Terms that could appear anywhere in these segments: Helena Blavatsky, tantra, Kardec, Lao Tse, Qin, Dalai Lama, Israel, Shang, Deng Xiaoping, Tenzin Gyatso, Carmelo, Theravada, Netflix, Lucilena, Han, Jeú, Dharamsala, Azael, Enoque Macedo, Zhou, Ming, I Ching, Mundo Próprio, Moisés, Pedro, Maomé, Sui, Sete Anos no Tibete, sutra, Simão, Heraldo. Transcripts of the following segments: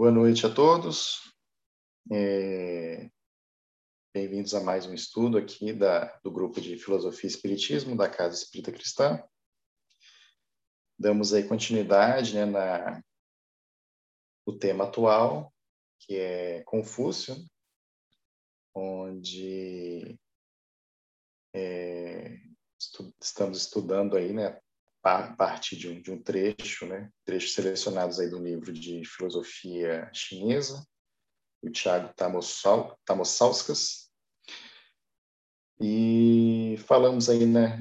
Boa noite a todos. Bem-vindos a mais um estudo aqui do grupo de Filosofia e Espiritismo da Casa Espírita Cristã. Damos aí continuidade, né, no tema atual, que é Confúcio, onde estamos estudando aí, né, parte de um trecho, né? Trechos selecionados aí do livro de filosofia chinesa, do Thiago Tamosalskas. E falamos aí, né,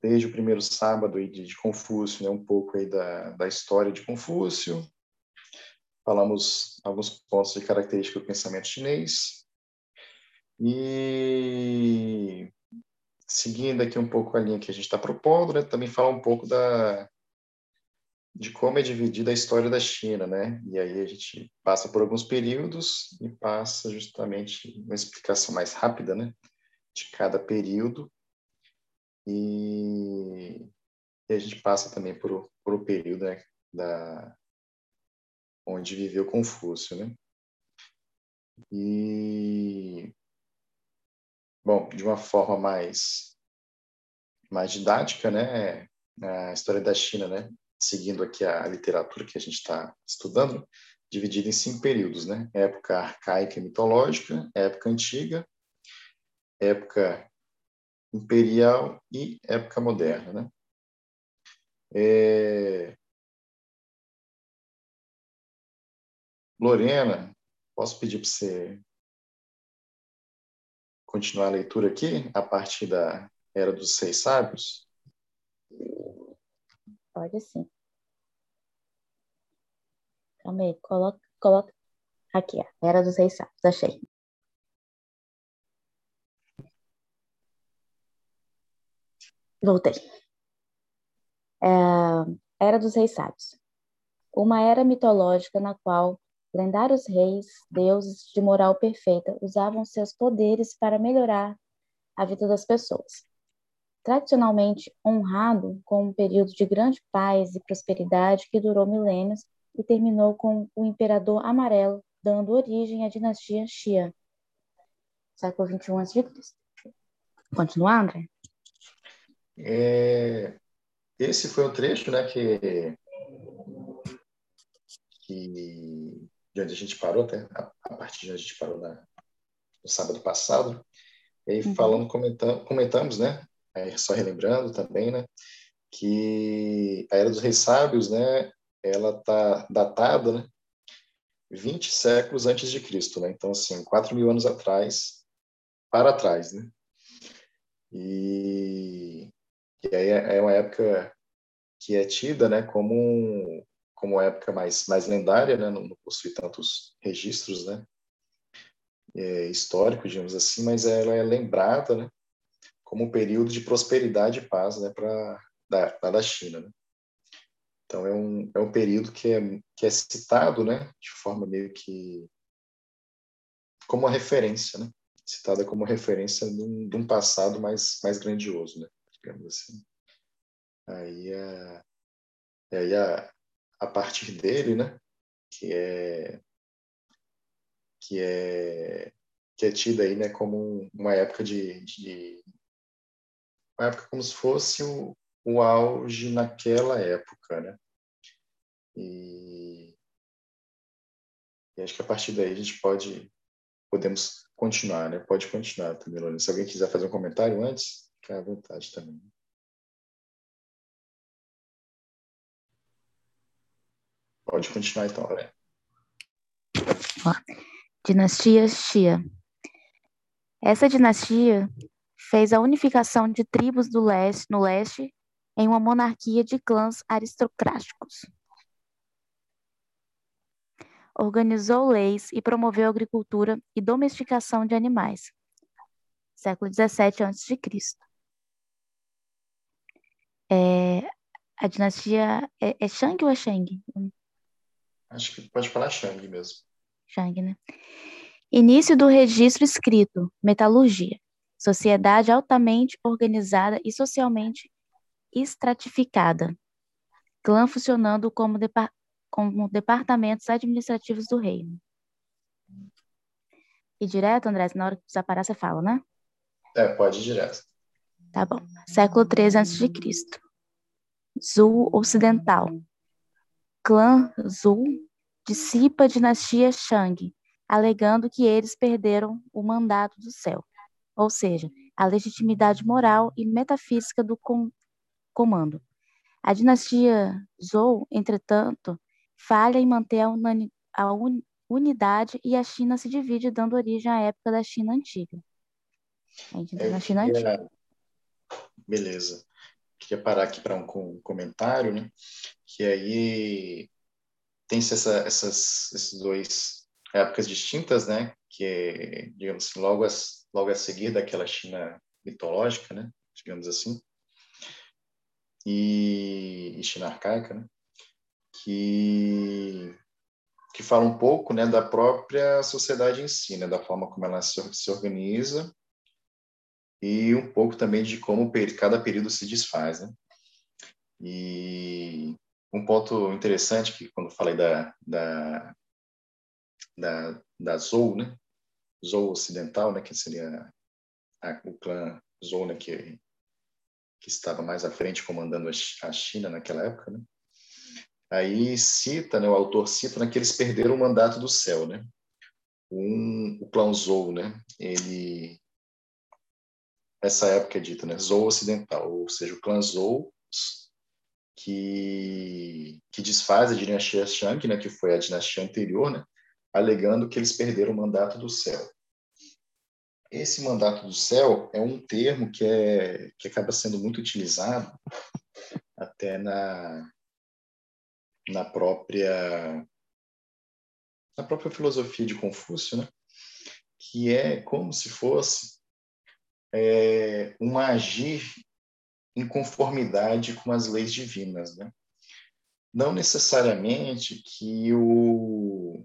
desde o primeiro sábado aí de Confúcio, né, um pouco aí da história de Confúcio. Falamos alguns pontos de característica do pensamento chinês. E seguindo aqui um pouco a linha que a gente está propondo, né, também falar um pouco de como é dividida a história da China, né? E aí a gente passa por alguns períodos e passa justamente uma explicação mais rápida, né, de cada período. E a gente passa também por um período, né, onde viveu Confúcio, né? E bom, de uma forma mais didática, né, a história da China, né, seguindo aqui a literatura que a gente está estudando, dividida em 5 períodos, né, época arcaica e mitológica, época antiga, época imperial e época moderna, né. Lorena, posso pedir para você continuar a leitura aqui, a partir da Era dos 6 Sábios? Pode sim. Calma aí, coloca aqui, ó. Era dos 6 Sábios, achei. Voltei. Era dos 6 Sábios. Uma era mitológica na qual lendários reis, deuses de moral perfeita, usavam seus poderes para melhorar a vida das pessoas. Tradicionalmente honrado com um período de grande paz e prosperidade que durou milênios e terminou com o Imperador Amarelo, dando origem à dinastia Xia. Século XXI a.C. Continua, André? Esse foi o trecho, né, que de onde a gente parou, até a partir de onde a gente parou no sábado passado. E aí, falando, comentamos, né, aí só relembrando também, né, que a Era dos Reis Sábios, né, ela está datada, né, 20 séculos antes de Cristo, né, então, assim, 4.000 anos para trás, né, e aí é uma época que é tida, né, como época mais lendária, né, não possui tantos registros, né, históricos, digamos assim, mas ela é lembrada, né, como um período de prosperidade e paz, né, da China, né. Então é um período que é citado, né, de forma meio que como uma referência, né, citada como referência de um passado mais grandioso, né, digamos assim. Aí a partir dele, né, que é tida aí, né, como uma época uma época como se fosse o auge naquela época, né. E acho que a partir daí a gente podemos continuar, né, pode continuar também, Lorena. Se alguém quiser fazer um comentário antes, fica à vontade também. Pode continuar então, né? Dinastia Xia. Essa dinastia fez a unificação de tribos no leste em uma monarquia de clãs aristocráticos. Organizou leis e promoveu a agricultura e domesticação de animais. Século 17 a.C. A dinastia é Shang ou é Shang? Acho que pode falar Shang mesmo. Shang, né? Início do registro escrito, metalurgia. Sociedade altamente organizada e socialmente estratificada. Clã funcionando como como departamentos administrativos do reino. E direto, André, na hora que precisar parar, você fala, né? É, pode ir direto. Tá bom. Século III a.C. Zhou Ocidental. Clã Zhou dissipa a dinastia Shang, alegando que eles perderam o mandato do céu, ou seja, a legitimidade moral e metafísica do comando. A dinastia Zhou, entretanto, falha em manter a unidade e a China se divide, dando origem à época da China Antiga. Beleza. Queria parar aqui para um comentário, né? Que aí tem esses dois épocas distintas, né? Que, digamos, logo a seguir daquela China mitológica, né? Digamos assim. E China arcaica, né? Que fala um pouco, né, da própria sociedade em si, né, da forma como ela se organiza e um pouco também de como cada período se desfaz, né? E um ponto interessante que quando falei da Zhou, né, Zhou Ocidental, né, que seria o clã Zhou, né, que estava mais à frente comandando a China naquela época, né? Aí cita, né, o autor cita, né, que eles perderam o mandato do céu, né? O clã Zhou, né? Essa época é dita, né? Zhou Ocidental, ou seja, o clã Zhou que desfaz a dinastia Shang, né, que foi a dinastia anterior, né, alegando que eles perderam o mandato do céu. Esse mandato do céu é um termo que acaba sendo muito utilizado até na própria filosofia de Confúcio, né? Que é como se fosse um agir em conformidade com as leis divinas, né? Não necessariamente que o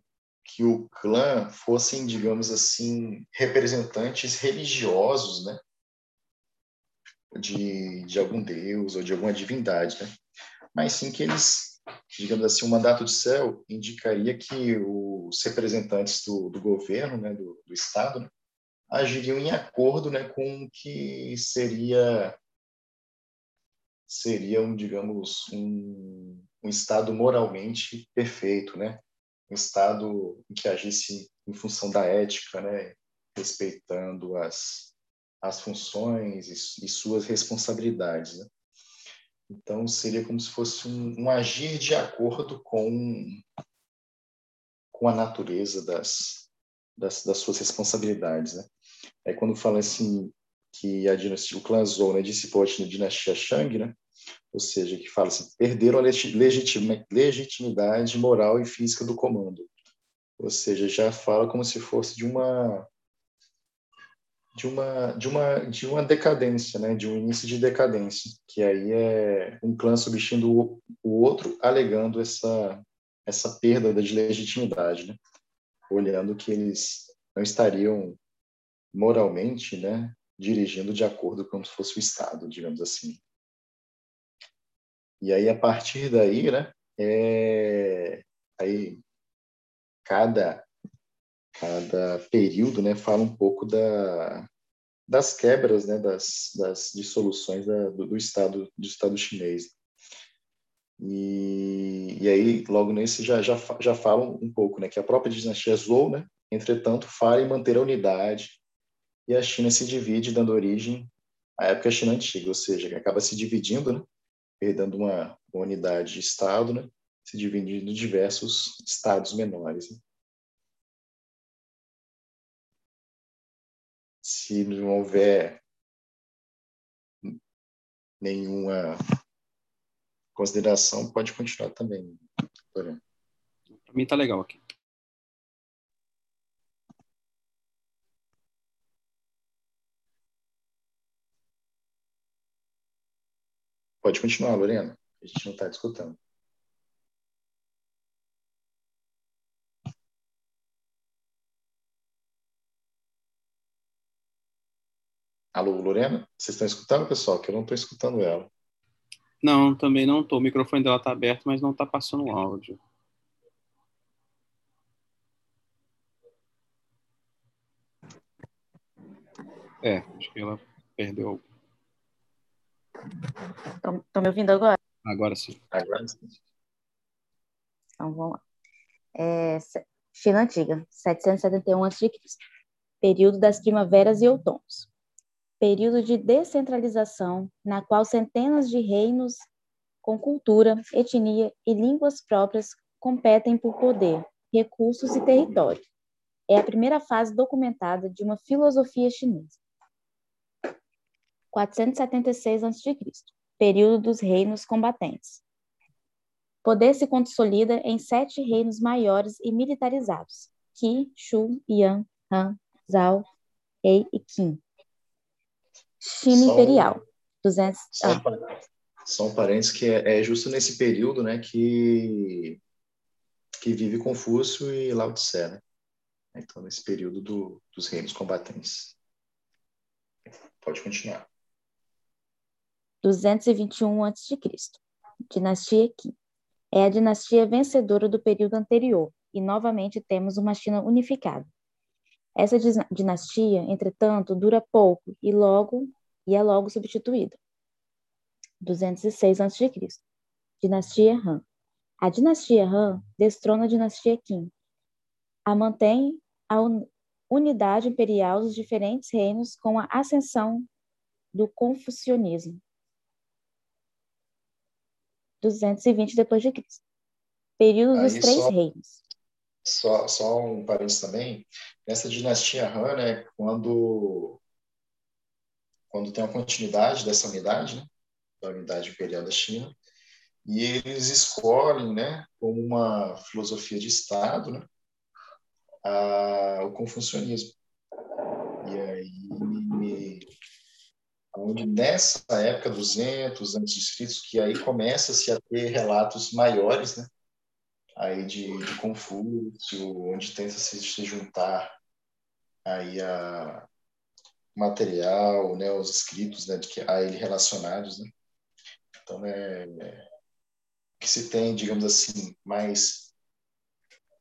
clã fossem, digamos assim, representantes religiosos, né, de algum deus ou de alguma divindade, né, mas sim que eles, digamos assim, o mandato do céu indicaria que os representantes do governo, né, do Estado, né, agiriam em acordo, né, com o que seriam, digamos, um Estado moralmente perfeito, né, um Estado que agisse em função da ética, né, respeitando as funções e suas responsabilidades, né? Então, seria como se fosse um agir de acordo com a natureza das suas responsabilidades, né? Aí, quando fala assim que o clã Zhou, né, dissipou a dinastia Shang, né, ou seja, que fala assim, perderam a legitimidade moral e física do comando. Ou seja, já fala como se fosse de uma decadência, né, de um início de decadência, que aí é um clã substituindo o outro, alegando essa perda de legitimidade, né, olhando que eles não estariam moralmente, né, dirigindo de acordo como se fosse o Estado, digamos assim. E aí, a partir daí, né, aí cada período, né, fala um pouco das quebras, né, das dissoluções do Estado chinês. E aí, logo nesse, já fala um pouco, né, que a própria dinastia Zhou, né, entretanto, falha em manter a unidade e a China se divide, dando origem à época China Antiga, ou seja, acaba se dividindo, né, perdendo uma unidade de Estado, né, se dividindo em diversos Estados menores, né? Se não houver nenhuma consideração, pode continuar também, Dorian. Para mim tá legal aqui. Pode continuar, Lorena. A gente não está discutindo. Alô, Lorena? Vocês estão escutando, pessoal? Que eu não estou escutando ela. Não, também não estou. O microfone dela está aberto, mas não está passando o áudio. É, acho que ela perdeu. Estão me ouvindo agora? Agora sim. Agora sim. Então, vamos lá. China Antiga, 771 a.C., período das primaveras e outonos. Período de descentralização, na qual centenas de reinos com cultura, etnia e línguas próprias competem por poder, recursos e território. É a primeira fase documentada de uma filosofia chinesa. 476 a.C., período dos reinos combatentes. Poder se consolida em 7 reinos maiores e militarizados, Qi, Shu, Yan, Han, Zhou, Hei e Qin. China Imperial. Só um parênteses que é justo nesse período, né, que vive Confúcio e Lao Tse, né? Então, nesse período dos reinos combatentes. Pode continuar. 221 a.C., dinastia Qin. É a dinastia vencedora do período anterior, e novamente temos uma China unificada. Essa dinastia, entretanto, dura pouco e é logo substituída. 206 a.C., dinastia Han. A dinastia Han destrona a dinastia Qin. A mantém a unidade imperial dos diferentes reinos com a ascensão do confucionismo. 220 d.C. Período dos três reinos. Só um parênteses também. Nessa dinastia Han, né, quando tem a continuidade dessa unidade, né, da unidade imperial da China, e eles escolhem, né, como uma filosofia de Estado, né, o confucionismo. E aí, onde nessa época, 200 a.C., que aí começa-se a ter relatos maiores, né, aí de Confúcio, onde tenta se juntar aí o material, né, os escritos, né, a ele relacionados, né. Então, que se tem, digamos assim, mais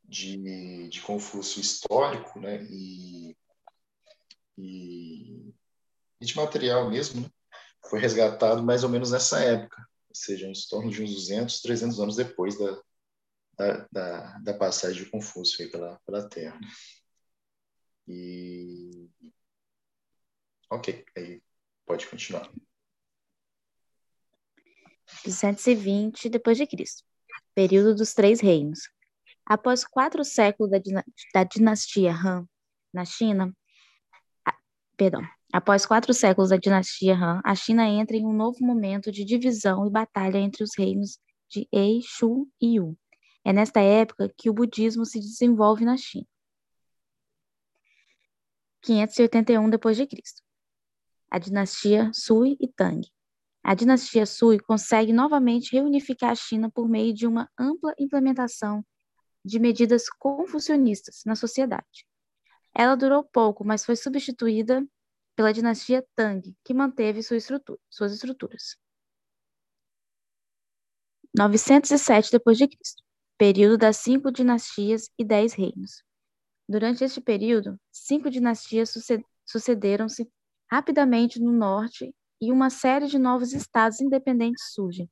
de Confúcio histórico, né, e de material mesmo, né, foi resgatado mais ou menos nessa época, ou seja, em torno de uns 200, 300 anos depois da passagem de Confúcio pela Terra. E... Ok, aí pode continuar. 220 d.C., período dos três reinos. Após 4 séculos da dinastia Han na China, a China entra em um novo momento de divisão e batalha entre os reinos de Ei, Shu e Yu. É nesta época que o budismo se desenvolve na China. 581 d.C. A dinastia Sui e Tang. A dinastia Sui consegue novamente reunificar a China por meio de uma ampla implementação de medidas confucionistas na sociedade. Ela durou pouco, mas foi substituída pela dinastia Tang, que manteve suas estruturas. 907 d.C., período das 5 dinastias e 10 reinos. Durante este período, 5 dinastias sucederam-se rapidamente no norte e uma série de novos estados independentes surgem.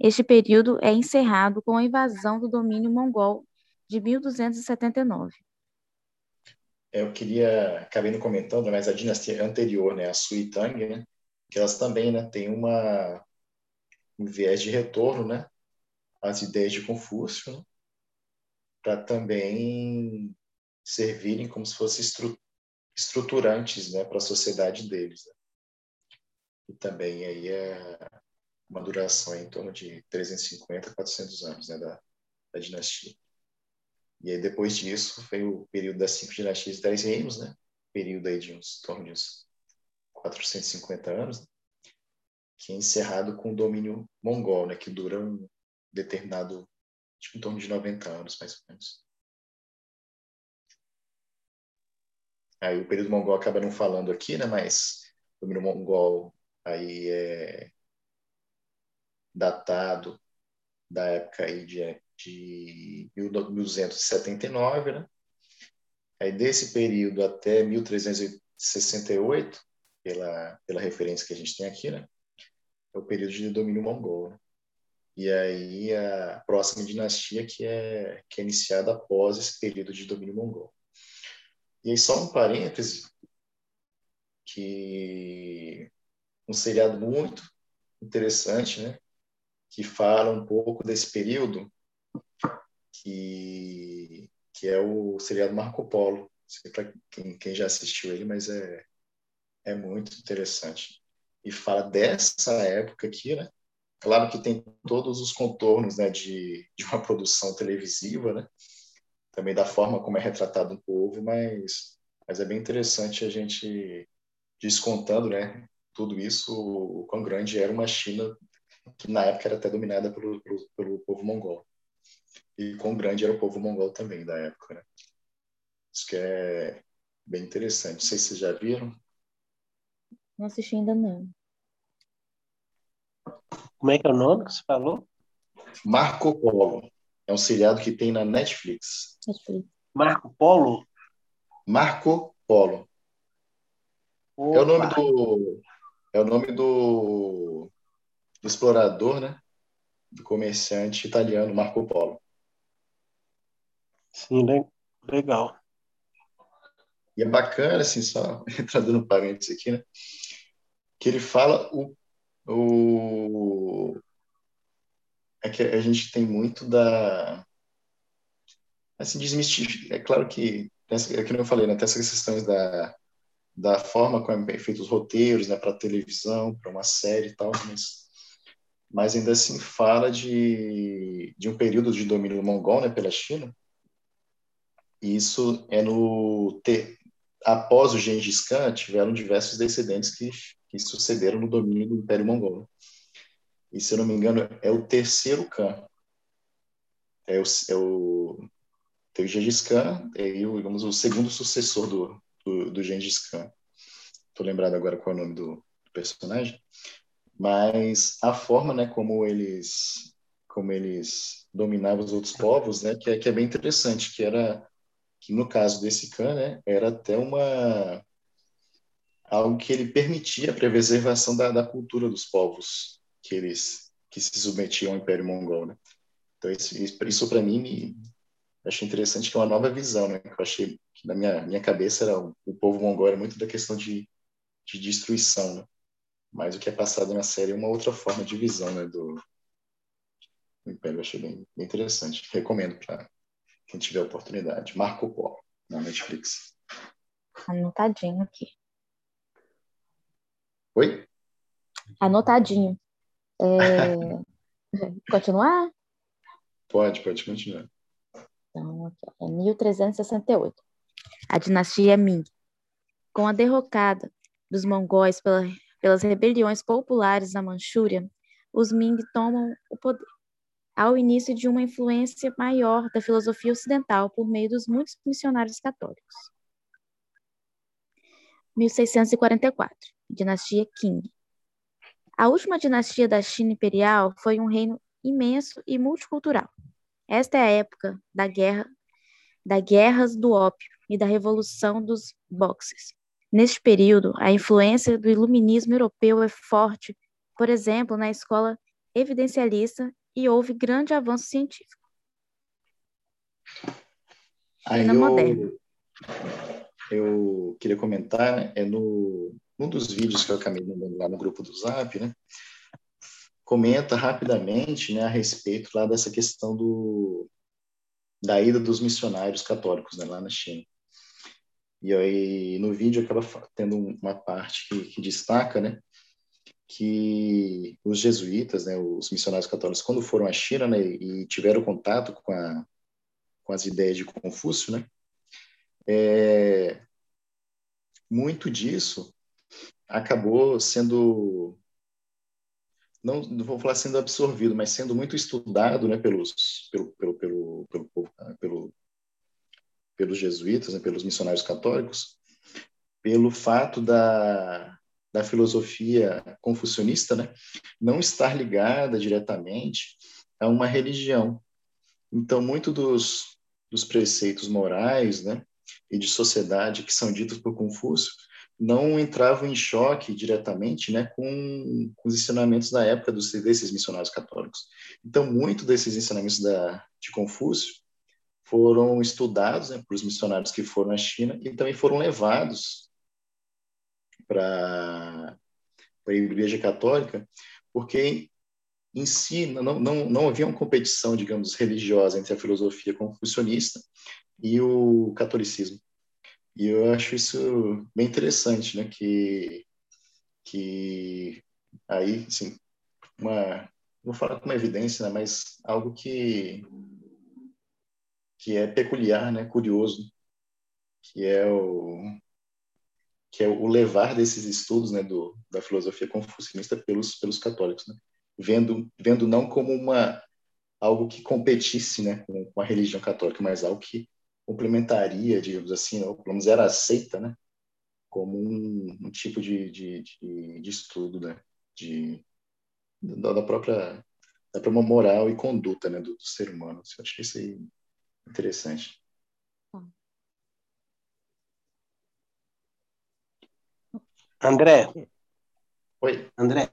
Este período é encerrado com a invasão do domínio mongol de 1279. Eu acabei não comentando, mas a dinastia anterior, né, a Sui Tang, né, que elas também, né, têm um viés de retorno, né, às ideias de Confúcio, né, para também servirem como se fossem estruturantes, né, para a sociedade deles. Né. E também aí uma duração em torno de 350, 400 anos, né, da dinastia. E aí, depois disso, foi o período das 5 dinastias e 10 reinos, né? Período aí de uns 450 anos, né? Que é encerrado com o domínio mongol, né? Que dura um determinado, tipo, em torno de 90 anos, mais ou menos. Aí o período mongol acaba não falando aqui, né? Mas o domínio mongol aí é datado da época aí de 1279, né? Aí desse período até 1368 pela referência que a gente tem aqui, né? É o período de domínio mongol, né? E aí a próxima dinastia que é iniciada após esse período de domínio mongol. E aí só um parêntese, que um seriado muito interessante, né? Que fala um pouco desse período, que é o seriado Marco Polo. Não sei para quem já assistiu ele, mas é muito interessante. E fala dessa época aqui, né? Claro que tem todos os contornos, né, de uma produção televisiva, né? Também da forma como é retratado o povo, mas é bem interessante a gente descontando, né, tudo isso, o quão grande era uma China que na época era até dominada pelo povo mongol. E quão grande era o povo mongol também da época, né? Isso que é bem interessante. Não sei se vocês já viram. Não assisti ainda, não. Como é que é o nome que você falou? Marco Polo. É um seriado que tem na Netflix. Marco Polo? Marco Polo. Opa. É o nome do explorador, né? Do comerciante italiano Marco Polo. Sim, legal. E é bacana, assim, só entrando no parênteses aqui, né? Que ele fala É que a gente tem muito da... Assim, desmistificar. É claro que, é que eu falei, né? Tem essas questões da forma como é feito os roteiros, né? Para televisão, para uma série e tal, mas ainda assim fala de um período de domínio mongol, né? Pela China. E isso é no... Após o Gengis Khan, tiveram diversos descendentes que sucederam no domínio do Império Mongol, né? E, se eu não me engano, é o terceiro Khan. Tem o Gengis Khan, e o segundo sucessor do Gengis Khan. Estou lembrado agora qual é o nome do personagem. Mas a forma, né, como eles dominavam os outros povos, né, que é bem interessante, que no caso desse Khan, né, era até algo que ele permitia a preservação da cultura dos povos que se submetiam ao Império Mongol, né? Então, isso para mim, achei interessante, que é uma nova visão, né? Eu achei que na minha cabeça o povo mongol era muito da questão de destruição, né? Mas o que é passado na série é uma outra forma de visão, né, do Império. Eu achei bem interessante. Recomendo para quem tiver oportunidade. Marco Polo, na Netflix. Anotadinho aqui. Oi? Anotadinho. Continuar? Pode continuar. Então, aqui, é 1368. A dinastia Ming. Com a derrocada dos mongóis pelas rebeliões populares na Manchúria, os Ming tomam o poder, ao início de uma influência maior da filosofia ocidental por meio dos muitos missionários católicos. 1644. Dinastia Qing. A última dinastia da China imperial foi um reino imenso e multicultural. Esta é a época das guerras do ópio e da revolução dos boxers. Neste período, a influência do iluminismo europeu é forte, por exemplo, na escola evidencialista, e houve grande avanço científico. China moderna. Eu queria comentar, né, num dos vídeos que eu acabei mandando lá no grupo do Zap, né, comenta rapidamente, né, a respeito lá dessa questão da ida dos missionários católicos, né, lá na China. E aí no vídeo acaba tendo uma parte que destaca, né, que os jesuítas, né, os missionários católicos, quando foram à China, né, e tiveram contato com as ideias de Confúcio, né, muito disso acabou sendo, não vou falar sendo absorvido, mas sendo muito estudado, né, pelos jesuítas, né, pelos missionários católicos, pelo fato da filosofia confucionista, né, não estar ligada diretamente a uma religião. Então, muito dos preceitos morais, né, e de sociedade que são ditos por Confúcio não entravam em choque diretamente, né, com os ensinamentos da época desses missionários católicos. Então, muito desses ensinamentos de Confúcio foram estudados, né, por os missionários que foram à China e também foram levados para a Igreja Católica, porque em si não havia uma competição, digamos, religiosa entre a filosofia confucionista e o catolicismo. E eu acho isso bem interessante, né? Que aí, assim, vou falar como evidência, né? Mas algo que é peculiar, né? Curioso, que é o levar desses estudos, né? Da filosofia confucionista pelos católicos, né? Vendo não como algo que competisse, né? Com a religião católica, mas algo que complementaria, digamos assim, ou pelo menos era aceita, né, como um tipo de estudo, né, da própria moral e conduta, né, do ser humano. Eu acho que isso é interessante. André. Oi. André,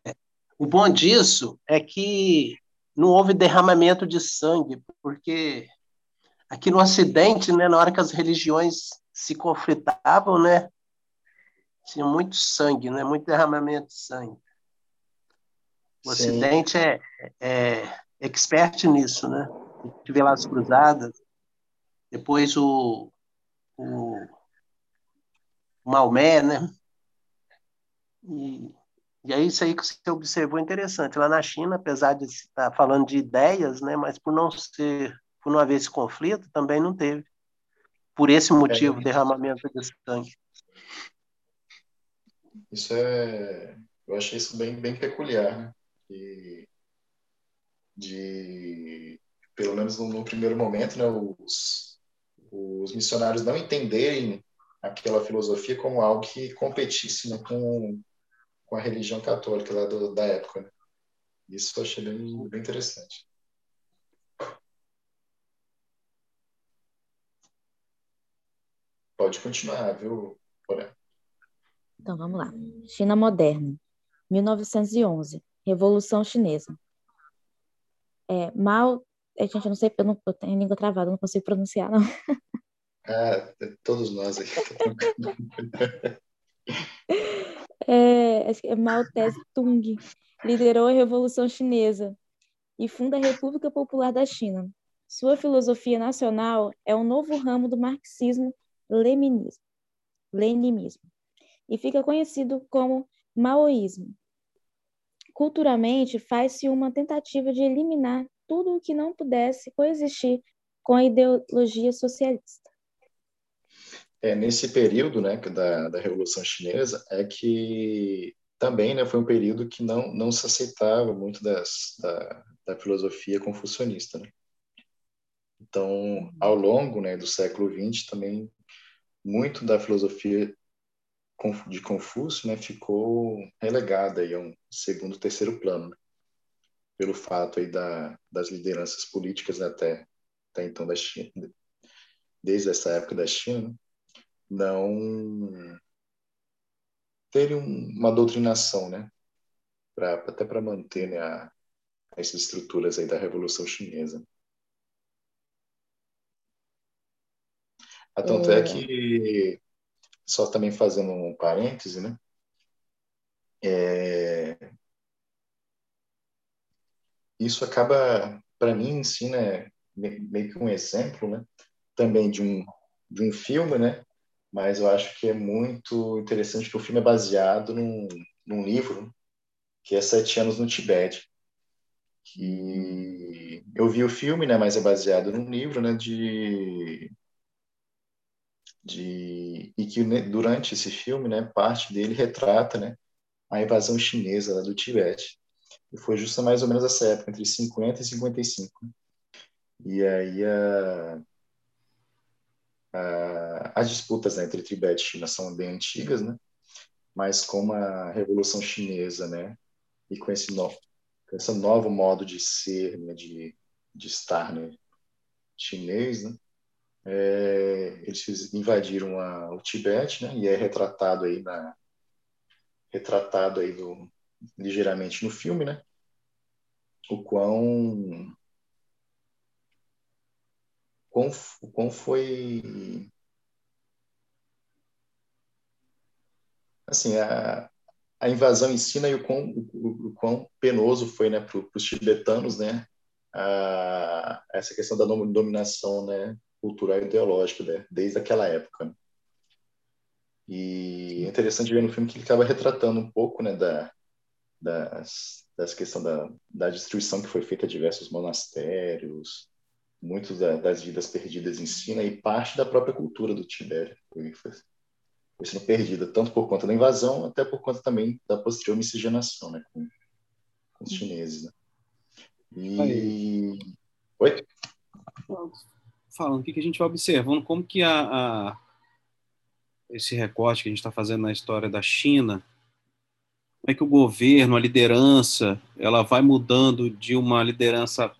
o bom disso é que não houve derramamento de sangue, porque aqui no Ocidente, né, na hora que as religiões se conflitavam, né, tinha muito sangue, né, muito derramamento de sangue. O Sim. Ocidente é expert nisso, né? A gente vê lá as cruzadas, depois o Maomé, né? E é isso aí que você observou interessante. Lá na China, apesar de estar falando de ideias, né, mas por não haver esse conflito, também não teve. Por esse motivo, derramamento de sangue. Isso é... Eu achei isso bem peculiar, né? Pelo menos no primeiro momento, né, os missionários não entenderem aquela filosofia como algo que competisse, né, com a religião católica lá da época. Né? Isso eu achei bem interessante. Pode continuar, viu, Porém? Então, vamos lá. China moderna, 1911, Revolução Chinesa. Mao... Gente, eu não sei, eu tenho língua travada, não consigo pronunciar, não. Ah, todos nós aqui. Acho que é Mao Tse Tung, liderou a Revolução Chinesa e funda a República Popular da China. Sua filosofia nacional é um novo ramo do marxismo leninismo, e fica conhecido como maoísmo. Culturalmente, faz-se uma tentativa de eliminar tudo o que não pudesse coexistir com a ideologia socialista. Nesse período, né, da Revolução Chinesa, é que também, né, foi um período que não se aceitava muito da filosofia confucionista, né? Então, ao longo, né, do século XX, também muito da filosofia de Confúcio, né, ficou relegada aí a um segundo, terceiro plano, né, pelo fato aí das lideranças políticas, né, até então da China, desde essa época da China, não terem uma doutrinação, né, até para manter, né, essas estruturas aí da Revolução Chinesa. Tanto é que, só também fazendo um parêntese, né? Isso acaba, para mim, ensina, né, meio que um exemplo, né, também de um filme, né? Mas eu acho que é muito interessante que o filme é baseado num livro que é 7 Anos no Tibete. Que eu vi o filme, né? Mas é baseado num livro, né? E que, né, durante esse filme, né, parte dele retrata, né, a invasão chinesa lá do Tibete. E foi justo mais ou menos essa época, entre 50 e 55. E aí as disputas, né, entre Tibete e China são bem antigas, né? Mas com a Revolução Chinesa, né, e com esse novo modo de ser, né, de estar, né, chinês, né, Eles invadiram o Tibete, né? E é retratado aí ligeiramente no filme, né? O quão foi assim a invasão em si, né, e o quão penoso foi, né, para os tibetanos, né, essa questão da dominação, né, cultural e ideológica, né, desde aquela época. E é interessante ver no filme que ele acaba retratando um pouco, né, das questão da destruição que foi feita a diversos monastérios, muitas das vidas perdidas em si, né, e parte da própria cultura do Tibete foi sendo perdida, tanto por conta da invasão, até por conta também da posterior miscigenação, né, com os chineses. Né. E... Oi? Falando, o que a gente vai observando, como que esse recorte que a gente está fazendo na história da China, como é que o governo, a liderança, ela vai mudando de uma liderança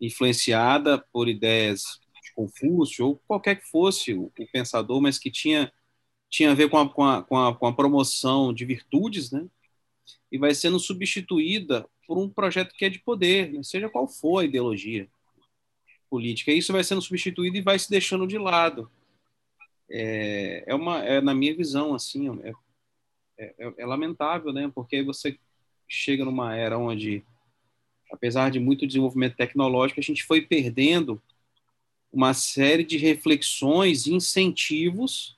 influenciada por ideias de Confúcio, ou qualquer que fosse o pensador, mas que tinha a ver com a promoção de virtudes, né? E vai sendo substituída por um projeto que é de poder, né? Seja qual for a ideologia política. E isso vai sendo substituído e vai se deixando de lado. Na minha visão, assim, é lamentável, né? Porque aí você chega numa era onde, apesar de muito desenvolvimento tecnológico, a gente foi perdendo uma série de reflexões e incentivos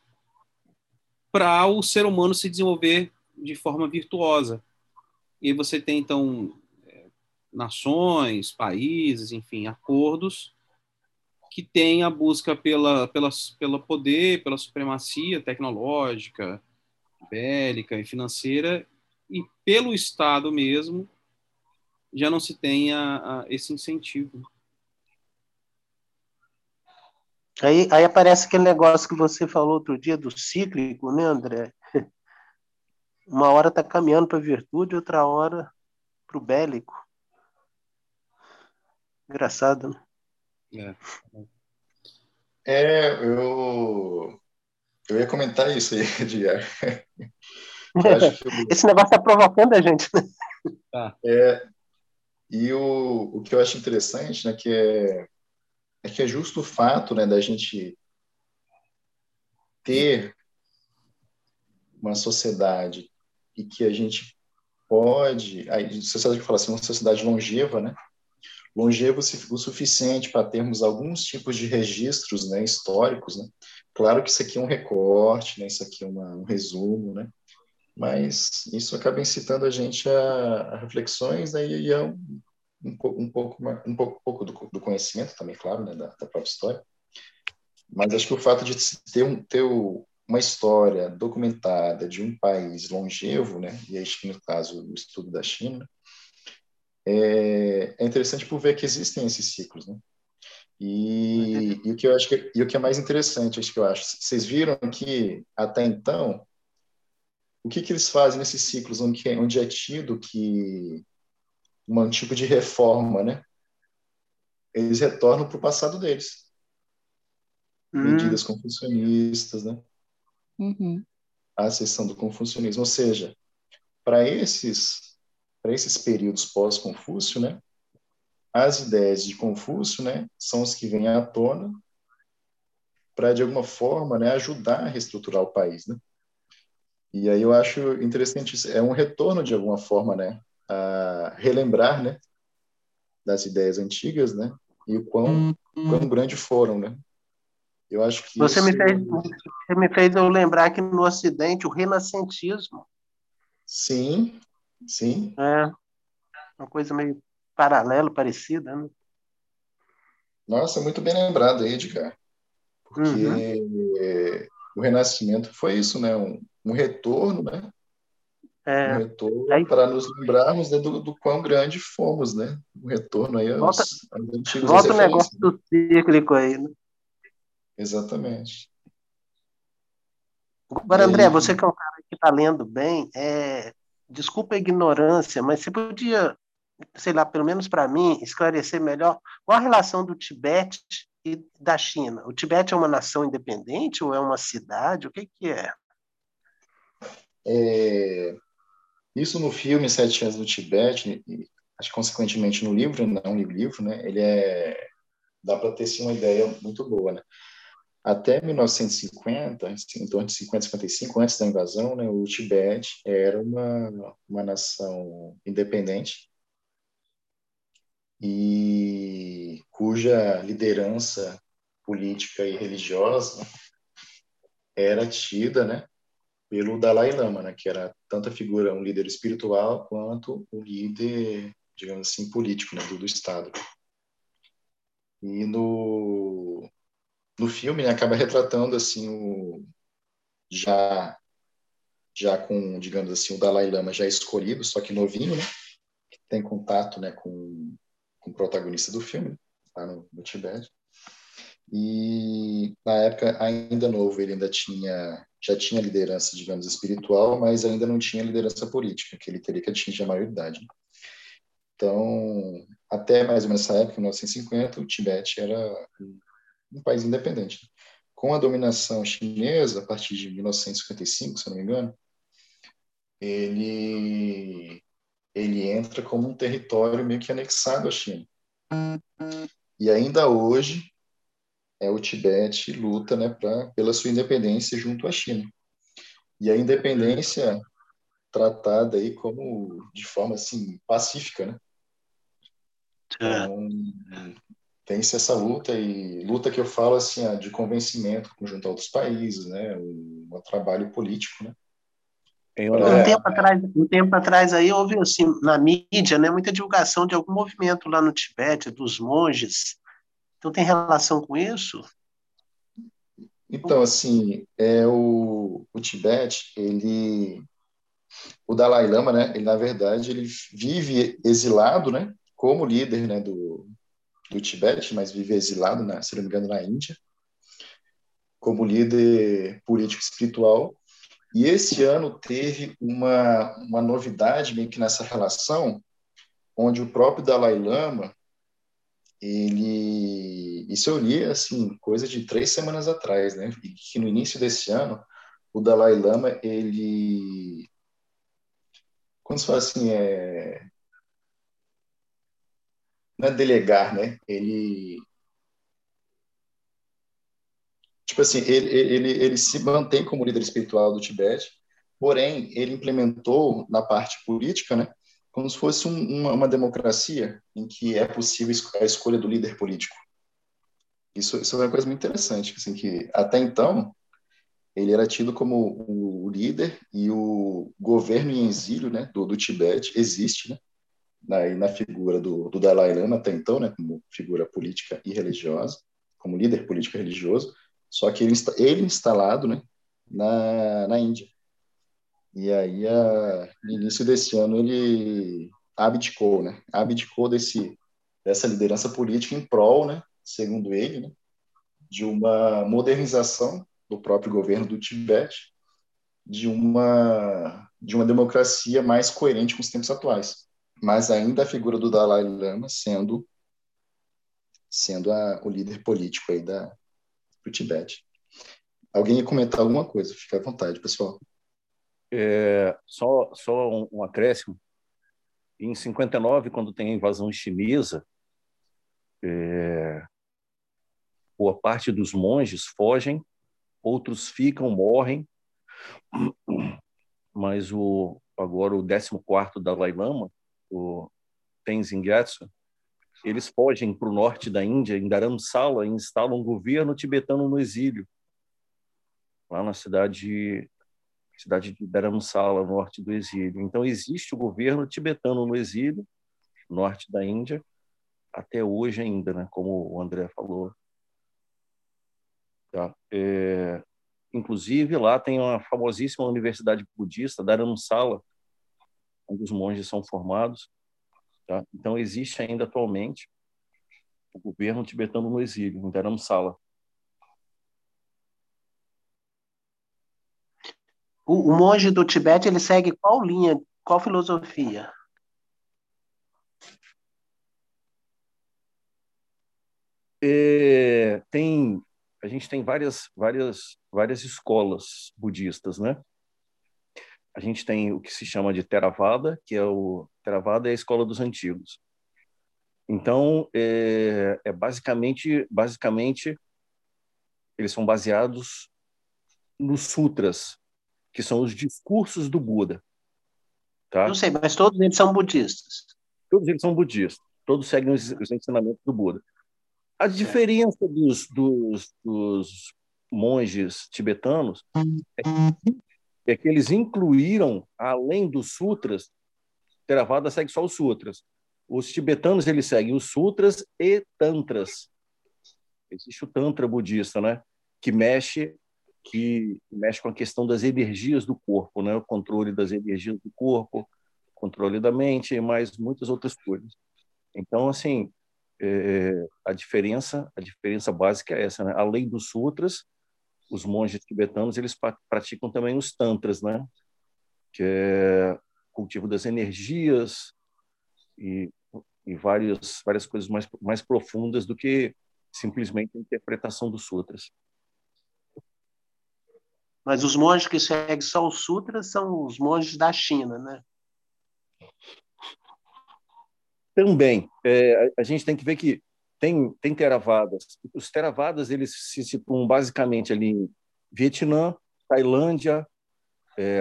para o ser humano se desenvolver de forma virtuosa. E aí você tem, então, nações, países, enfim, acordos que têm a busca pelo poder, pela supremacia tecnológica, bélica e financeira, e pelo Estado mesmo já não se tem esse incentivo. Aí aparece aquele negócio que você falou outro dia do cíclico, né, André? Uma hora está caminhando para a virtude, outra hora para o bélico. Engraçado, né? Eu ia comentar isso aí, Diário. Esse negócio está provocando a gente, né? Ah. E o que eu acho interessante, né, que é justo o fato, né, da gente ter uma sociedade e que a gente pode... Aí, sociedade que eu falo assim, uma sociedade longeva, né? Longevo o suficiente para termos alguns tipos de registros, né, históricos, né? Claro que isso aqui é um recorte, né? Isso aqui é um resumo, né? Mas isso acaba incitando a gente a reflexões, né? E a um pouco do conhecimento também, claro, né? Da própria história. Mas acho que o fato de ter uma história documentada de um país longevo, né? E aí, no caso, o estudo da China, é interessante por ver que existem esses ciclos, né? E o que eu acho e o que é mais interessante, acho que eu acho, vocês viram que até então o que eles fazem nesses ciclos onde é tido que um tipo de reforma, né? Eles retornam para o passado deles, medidas confucionistas, né? A ascensão do confucionismo, ou seja, para esses períodos pós-Confúcio, né, as ideias de Confúcio, né, são as que vêm à tona para, de alguma forma, né, ajudar a reestruturar o país, né? E aí eu acho interessante isso. É um retorno, de alguma forma, né, a relembrar, né, das ideias antigas, né, e o quão grande foram, né? Eu acho que você me fez eu lembrar que no Ocidente o renascentismo. Sim. Sim. É uma coisa meio paralelo, parecida, né? Nossa, muito bem lembrado, Edgar. Porque o Renascimento foi isso, né? Um retorno, né? Um retorno para nos lembrarmos, né, do quão grande fomos, né? Um retorno aí aos antigos. Volta o negócio do cíclico aí, né? Exatamente. Agora, André, você que é um cara que está lendo bem, desculpa a ignorância, mas você podia, sei lá, pelo menos para mim, esclarecer melhor qual a relação do Tibete e da China? O Tibete é uma nação independente ou é uma cidade? O que que é? Isso no filme Sete Anos no Tibete, e acho que consequentemente no livro, não no livro, né? Ele é... Dá para ter sim, uma ideia muito boa, né? Até 1950, em torno de 50, 55, antes da invasão, né, o Tibete era uma nação independente e cuja liderança política e religiosa era tida, né, pelo Dalai Lama, né, que era tanto a figura, um líder espiritual, quanto o líder, digamos assim, político, né, do Estado. E no filme, né, acaba retratando assim o já com, digamos assim, o Dalai Lama já escolhido, só que novinho, né, que tem contato, né, com o protagonista do filme lá no Tibete. E na época ainda novo, ele ainda já tinha liderança, digamos, espiritual, mas ainda não tinha liderança política, que ele teria que atingir a maioridade. Então, até mais ou menos essa época, em 1950, o Tibete era um país independente. Com a dominação chinesa, a partir de 1955, se eu não me engano, ele entra como um território meio que anexado à China. E ainda hoje, o Tibete luta, né, pela sua independência junto à China. E a independência tratada aí como de forma assim, pacífica, né? Então, tem-se essa luta que eu falo assim, de convencimento junto a outros países, né? Um trabalho político, né? Um tempo atrás aí houve assim, na mídia, né, muita divulgação de algum movimento lá no Tibete dos monges. Então tem relação com isso? Então assim, o Tibete, o Dalai Lama, né? Ele na verdade ele vive exilado, né? Como líder, né, do Tibete, mas vive exilado, se não me engano, na Índia, como líder político espiritual. E esse ano teve uma novidade meio que nessa relação, onde o próprio Dalai Lama, isso eu li, assim, coisa de 3 semanas atrás, né? E que no início desse ano, o Dalai Lama, ele... Quando se fala assim, não é delegar, né? Ele... Tipo assim, ele se mantém como líder espiritual do Tibete, porém, ele implementou na parte política, né? Como se fosse uma democracia em que é possível a escolha do líder político. Isso é uma coisa muito interessante, assim, que até então ele era tido como o líder e o governo em exílio, né, do Tibete existe, né? Na figura do Dalai Lama até então, né, como figura política e religiosa, como líder político e religioso, só que ele instalado, né, na Índia. E aí, no início desse ano, ele abdicou, né? Abdicou dessa liderança política em prol, né, segundo ele, né, de uma modernização do próprio governo do Tibete, de uma democracia mais coerente com os tempos atuais. Mas ainda a figura do Dalai Lama sendo o líder político aí do Tibete. Alguém ia comentar alguma coisa? Fica à vontade, pessoal. Só um acréscimo. Em 59, quando tem a invasão chinesa, boa parte dos monges fogem, outros ficam, morrem, mas agora o 14º Dalai Lama, o Tenzin Gyatso, eles fogem para o norte da Índia, em Dharamsala, e instalam um governo tibetano no exílio, lá na cidade de Dharamsala, norte do exílio. Então, existe o governo tibetano no exílio, norte da Índia, até hoje ainda, né? Como o André falou. Tá? Inclusive, lá tem uma famosíssima universidade budista, Dharamsala, onde os monges são formados. Tá? Então, existe ainda atualmente o governo tibetano no exílio, em Dharamsala. O monge do Tibete, ele segue qual linha, qual filosofia? a gente tem várias escolas budistas, né? A gente tem o que se chama de Theravada, que é a escola dos antigos. Então, basicamente, eles são baseados nos sutras, que são os discursos do Buda. Tá? Não sei, mas todos eles são budistas. Todos eles são budistas. Todos seguem os ensinamentos do Buda. A diferença dos monges tibetanos é que eles incluíram, além dos sutras, Theravada segue só os sutras. Os tibetanos, eles seguem os sutras e tantras. Existe o tantra budista, né? Que mexe com a questão das energias do corpo, né? O controle das energias do corpo, controle da mente e mais muitas outras coisas. Então, assim, a diferença básica é essa, né? Além dos sutras, os monges tibetanos, eles praticam também os tantras, né? Que é cultivo das energias e várias coisas mais profundas do que simplesmente a interpretação dos sutras. Mas os monges que seguem só os sutras são os monges da China, né? Também. A gente tem que ver que tem Theravadas. Os Theravadas, eles se situam basicamente ali em Vietnã, Tailândia,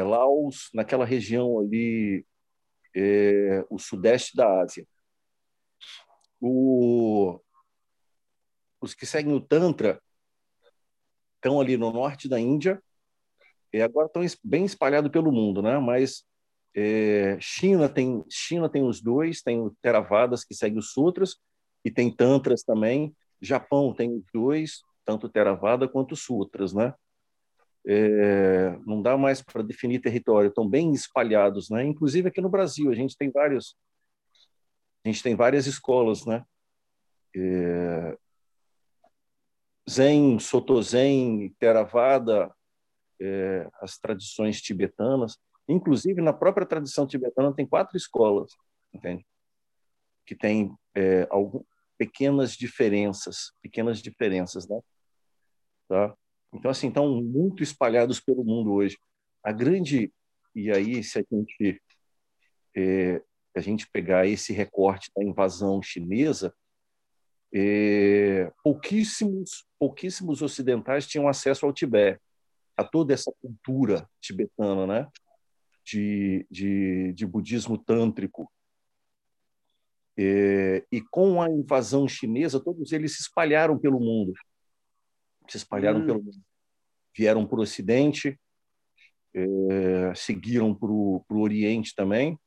Laos, naquela região ali, o sudeste da Ásia. Os que seguem o Tantra estão ali no norte da Índia, agora estão bem espalhados pelo mundo, né? Mas China tem os dois, tem o Theravadas, que segue os sutras, e tem tantras também. Japão tem os dois, tanto Theravada quanto sutras, né? Não dá mais para definir território, estão bem espalhados, né? Inclusive aqui no Brasil a gente tem várias escolas, né? Zen, Soto Zen, Theravada, as tradições tibetanas. Inclusive, na própria tradição tibetana, tem 4 escolas, entende? Que tem pequenas diferenças, né? Tá? Então, assim, estão muito espalhados pelo mundo hoje. E aí, se a gente pegar esse recorte da invasão chinesa, pouquíssimos ocidentais tinham acesso ao Tibete, a toda essa cultura tibetana, né? De budismo tântrico. E com a invasão chinesa, todos eles se espalharam pelo mundo. Vieram para o Ocidente, seguiram para o Oriente também,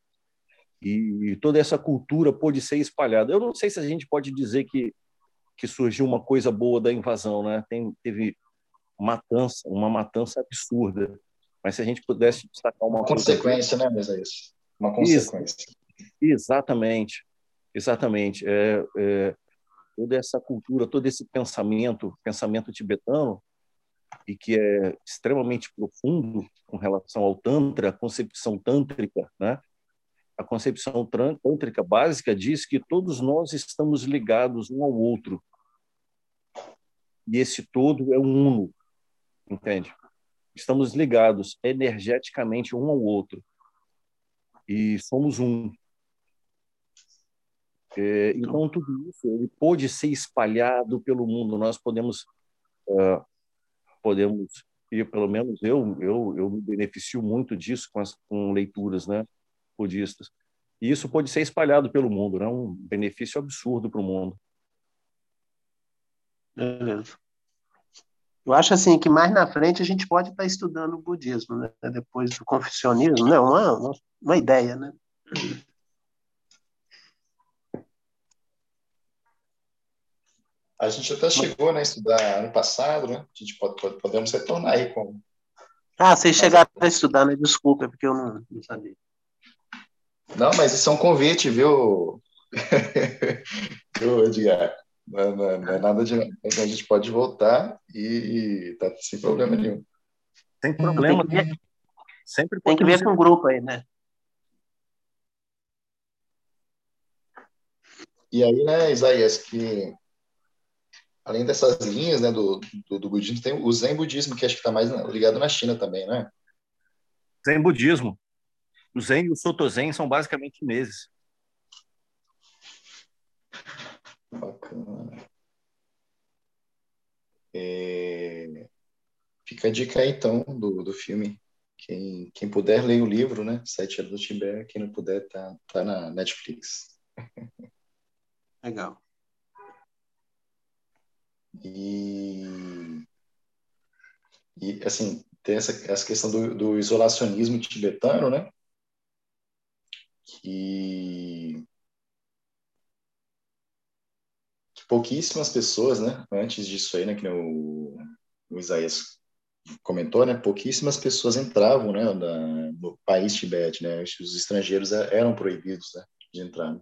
e toda essa cultura pôde ser espalhada. Eu não sei se a gente pode dizer que surgiu uma coisa boa da invasão, né? Teve uma matança absurda, mas se a gente pudesse destacar uma consequência, né, mas é isso. Uma consequência. Exatamente. Toda essa cultura, todo esse pensamento tibetano, e que é extremamente profundo com relação ao Tantra, a concepção tântrica, né? A concepção tântrica básica diz que todos nós estamos ligados um ao outro. E esse todo é um uno, entende? Estamos ligados energeticamente um ao outro. E somos um. Então, tudo isso ele pode ser espalhado pelo mundo. Nós podemos, e pelo menos eu me beneficio muito disso com leituras, né, budistas. E isso pode ser espalhado pelo mundo, né? Um benefício absurdo para o mundo. Beleza. Eu acho assim que mais na frente a gente pode estar estudando o budismo, né? Depois do confucionismo, né? Uma ideia, né? A gente até chegou, né, a estudar ano passado, né? A gente podemos retornar aí com... Ah, vocês chegaram a estudar, né? Desculpa, porque eu não sabia. Não, mas isso é um convite, viu? Edgar. Não é nada de... Então a gente pode voltar e tá sem problema nenhum. Tem problema. Tem que ver com o grupo aí, né? E aí, né, Isaías, que... além dessas linhas, né, do budismo, tem o Zen budismo, que acho que está mais ligado na China também, né? Zen budismo. O Zen e o Soto Zen são basicamente chineses. Bacana. Fica a dica aí, então, do filme. Quem puder, leia o livro, né? 7 Anos no Tibete. Quem não puder, tá na Netflix. Legal. E assim, tem essa questão do isolacionismo tibetano, né? Que pouquíssimas pessoas, né? Antes disso aí, né? Que o Isaías comentou, né? Pouquíssimas pessoas entravam, né? No país Tibete, né? Os estrangeiros eram proibidos, né, de entrar.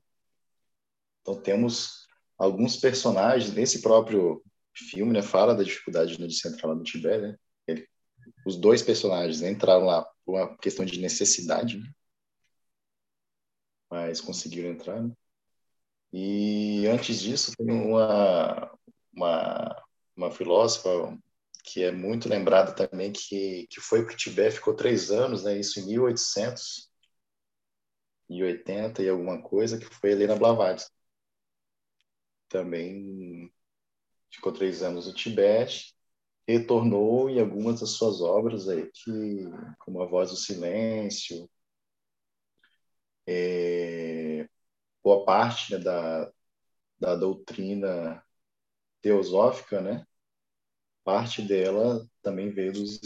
Então temos alguns personagens nesse próprio filme, né, fala da dificuldade de se entrar lá no Tibete, né? Os dois personagens entraram lá por uma questão de necessidade, né? Mas conseguiram entrar, né? E antes disso tem uma filósofa que é muito lembrada também, que foi para o Tibete, ficou 3 anos, né, isso em 1880 e alguma coisa, que foi Helena Blavatsky. Também ficou 3 anos no Tibete, retornou em algumas das suas obras aí, como A Voz do Silêncio, boa parte, né, da doutrina teosófica, né? Parte dela também veio dos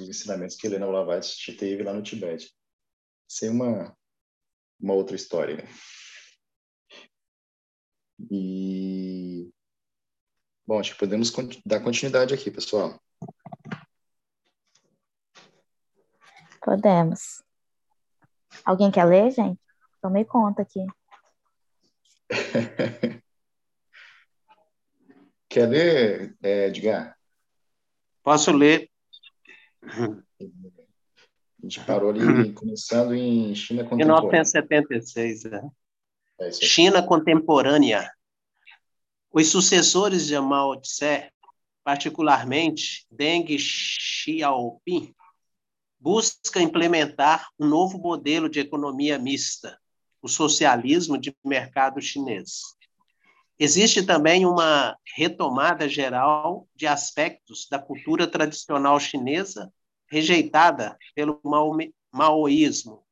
ensinamentos que Helena Blavatsky teve lá no Tibete. Isso é uma outra história, né? E bom, acho que podemos dar continuidade aqui, pessoal. Podemos. Alguém quer ler, gente? Tomei conta aqui. Quer ler, Edgar? Posso ler. A gente parou ali, começando em China Contemporânea. 1976, né? China Contemporânea. Os sucessores de Mao Tse, particularmente Deng Xiaoping, busca implementar um novo modelo de economia mista, o socialismo de mercado chinês. Existe também uma retomada geral de aspectos da cultura tradicional chinesa rejeitada pelo maoísmo.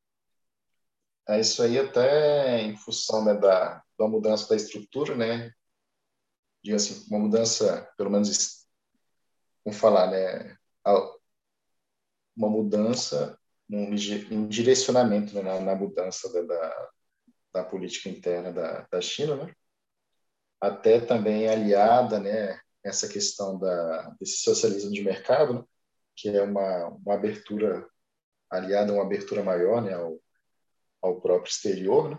Isso aí até em função, né, da mudança da estrutura, né? Diga assim, uma mudança, pelo menos, vamos falar, né? Uma mudança, um direcionamento, né, na mudança da política interna da China, né? Até também aliada, né, essa questão desse socialismo de mercado, né, que é uma abertura, aliada a uma abertura maior, né, ao próprio exterior, né,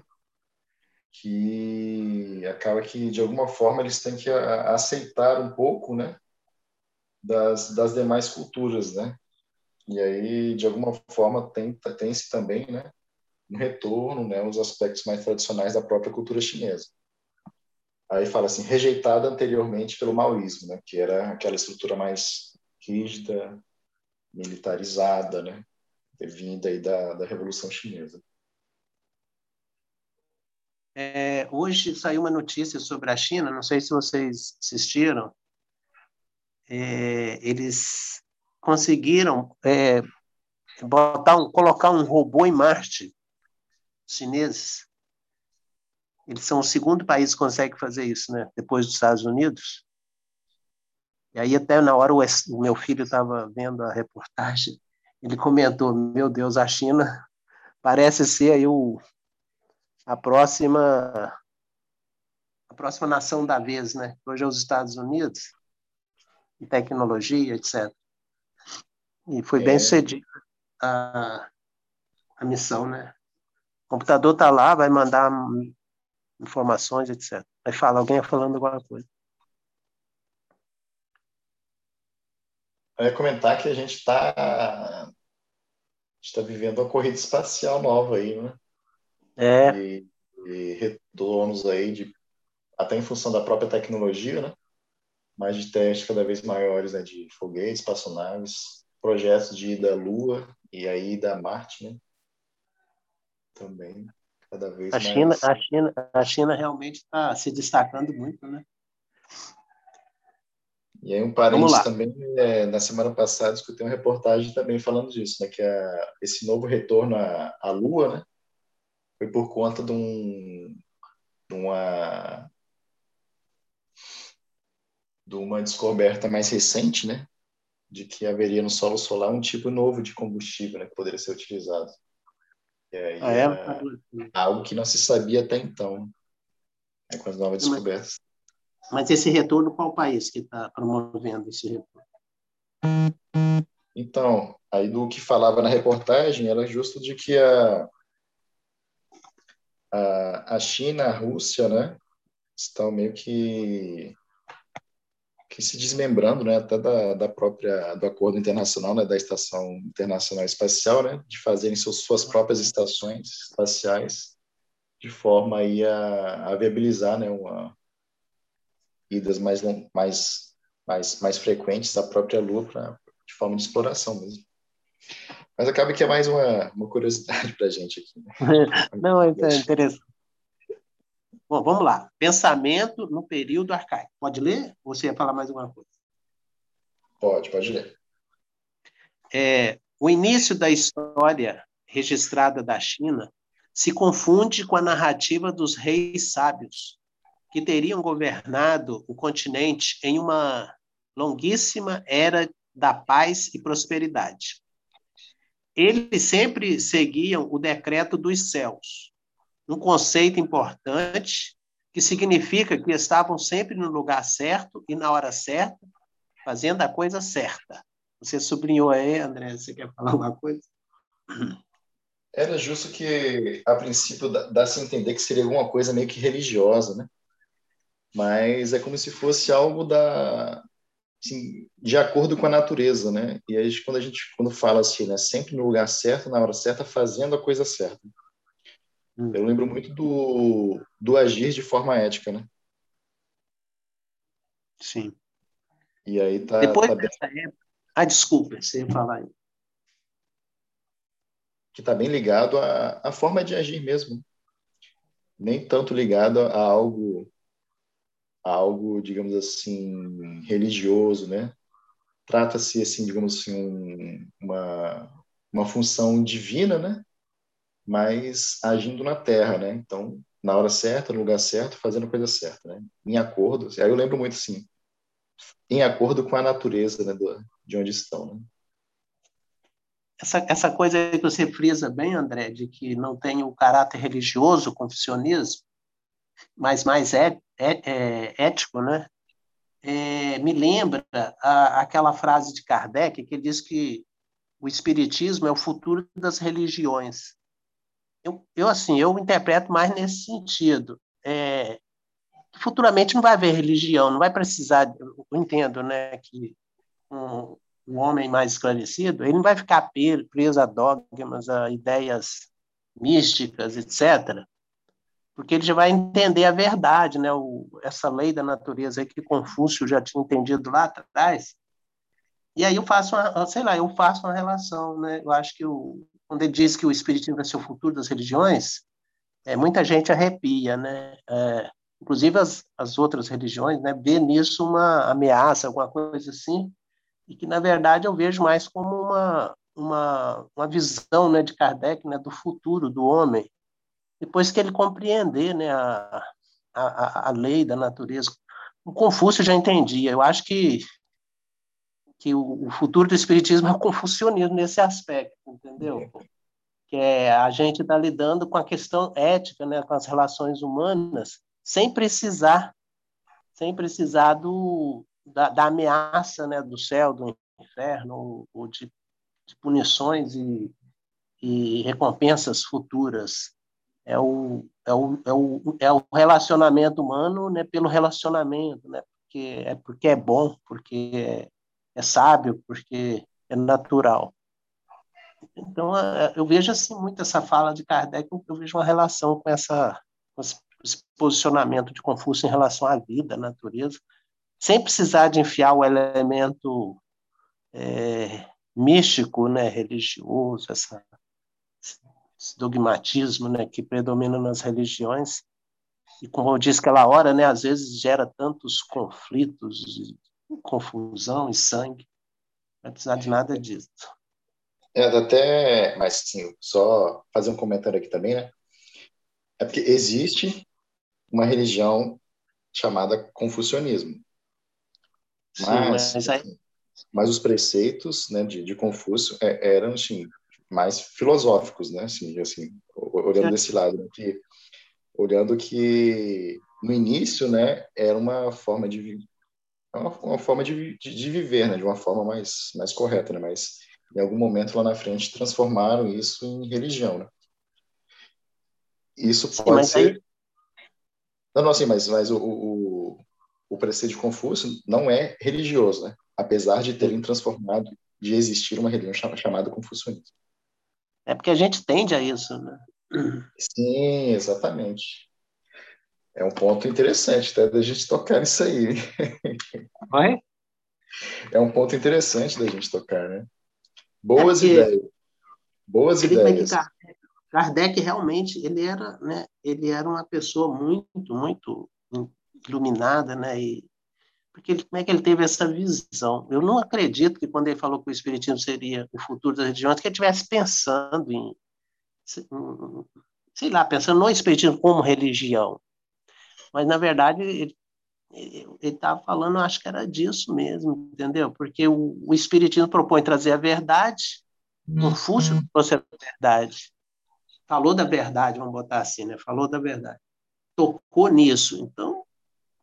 que acaba que, de alguma forma, eles têm que aceitar um pouco, né, das demais culturas, né? E aí, de alguma forma, tem-se também, né, um retorno, né, aos aspectos mais tradicionais da própria cultura chinesa. Aí fala assim, rejeitada anteriormente pelo maoísmo, né, que era aquela estrutura mais rígida, militarizada, né, vinda aí da Revolução Chinesa. Hoje saiu uma notícia sobre a China, não sei se vocês assistiram. Eles conseguiram colocar um robô em Marte, chineses. Eles são o segundo país que consegue fazer isso, né? Depois dos Estados Unidos. E aí, até na hora, o meu filho estava vendo a reportagem, ele comentou, meu Deus, a China parece ser aí a próxima nação da vez, né? Hoje é os Estados Unidos, em tecnologia, etc. E foi bem sucedida a missão, né? O computador está lá, vai mandar informações, etc. Aí alguém falando alguma coisa. Eu ia comentar que a gente está vivendo uma corrida espacial nova aí, né? E retornos aí até em função da própria tecnologia, né? mas de testes cada vez maiores, né, de foguetes, espaçonaves, projetos de ir da Lua e aí da Marte, né? Também cada vez mais. A China realmente está se destacando muito, né? E aí um parênteses também, na semana passada escutei uma reportagem também falando disso, né, que esse novo retorno à Lua, né, foi por conta de uma descoberta mais recente, né, de que haveria no solo solar um tipo novo de combustível, né, que poderia ser utilizado. E aí, algo que não se sabia até então, né, com as novas descobertas. Mas esse retorno, qual país que está promovendo esse retorno? Então, aí do que falava na reportagem, era justo de que a China, a Rússia, né, estão meio que se desmembrando, né, até do acordo internacional, né, da Estação Internacional Espacial, né, de fazerem suas próprias estações espaciais, de forma aí a viabilizar, né, idas mais frequentes à própria Lua, de forma de exploração mesmo. Mas acaba que é mais uma curiosidade para a gente aqui. Né? Não, é interessante. Bom, vamos lá. Pensamento no período arcaico. Pode ler? Ou você ia falar mais alguma coisa? Pode ler. O início da história registrada da China se confunde com a narrativa dos reis sábios, que teriam governado o continente em uma longuíssima era da paz e prosperidade. Eles sempre seguiam o decreto dos céus, um conceito importante que significa que estavam sempre no lugar certo e na hora certa, fazendo a coisa certa. Você sublinhou aí, André, você quer falar alguma coisa? Era justo que, a princípio, dá-se a entender que seria alguma coisa meio que religiosa, né? Mas é como se fosse algo assim, de acordo com a natureza, né? E aí, quando fala assim, né, sempre no lugar certo, na hora certa, fazendo a coisa certa. Eu lembro muito do agir de forma ética, né? Sim. E aí tá... Depois dessa época... desculpa, você ia falar aí. Que tá bem ligado à forma de agir mesmo. Nem tanto ligado a algo, digamos assim, religioso, né? Trata-se, assim, digamos assim, uma função divina, né? Mas agindo na Terra, né? Então, na hora certa, no lugar certo, fazendo a coisa certa, né? Em acordo, aí eu lembro muito, assim, em acordo com a natureza, né, de onde estão, né? Essa coisa que você frisa bem, André, de que não tem o caráter religioso, o confucionismo, mas mais ético, né? Me lembra aquela frase de Kardec, que ele diz que o espiritismo é o futuro das religiões. Eu interpreto mais nesse sentido. Futuramente não vai haver religião, não vai precisar... Eu entendo, né, que um homem mais esclarecido, ele não vai ficar preso a dogmas, a ideias místicas, etc., porque ele já vai entender a verdade, né? Essa lei da natureza aí que Confúcio já tinha entendido lá atrás. E aí eu faço uma relação, né? Eu acho que quando ele diz que o espiritismo vai ser o futuro das religiões, muita gente arrepia, né? Inclusive as outras religiões, né? Vê nisso uma ameaça, alguma coisa assim, e que, na verdade, eu vejo mais como uma visão, né, de Kardec, né, do futuro do homem, depois que ele compreender, né, a lei da natureza. O Confúcio já entendia. Eu acho que o futuro do espiritismo é o confucionismo nesse aspecto, entendeu? Que a gente está lidando com a questão ética, né, com as relações humanas, sem precisar da ameaça, né, do céu, do inferno, ou de punições e recompensas futuras. É o relacionamento humano, né, pelo relacionamento, né, porque é bom, porque é sábio, porque é natural. Então, eu vejo assim, muito essa fala de Kardec, eu vejo uma relação com esse posicionamento de Confúcio em relação à vida, à natureza, sem precisar de enfiar o elemento místico, né, religioso, esse dogmatismo, né, que predomina nas religiões. E como eu disse aquela hora, né, às vezes gera tantos conflitos, confusão e sangue. Não precisa de nada disso. Até, mas sim, só fazer um comentário aqui também, né? É porque existe uma religião chamada confucionismo. Mas os preceitos, né, de Confúcio eram, assim, mais filosóficos, né? Assim, olhando desse lado, né? Olhando que no início, né, era uma forma de viver, né, de uma forma mais correta, né, mas em algum momento lá na frente transformaram isso em religião, né? Isso pode ser. Não, assim, mas o preceito de Confúcio não é religioso, né? Apesar de terem transformado, de existir uma religião chamada confucionismo. É porque a gente tende a isso, né? Sim, exatamente. É um ponto interessante, tá, da gente tocar nisso aí. Oi? É um ponto interessante da gente tocar, né? Boas ideias. Boas ideias. Kardec realmente, ele era uma pessoa muito, muito iluminada, né? Porque como é que ele teve essa visão? Eu não acredito que quando ele falou que o Espiritismo seria o futuro das religiões, que ele estivesse pensando pensando no Espiritismo como religião. Mas, na verdade, ele estava falando, acho que era disso mesmo, entendeu? Porque o Espiritismo propõe trazer a verdade, Confúcio trouxe a verdade. Falou da verdade, vamos botar assim, né? Falou da verdade. Tocou nisso, então...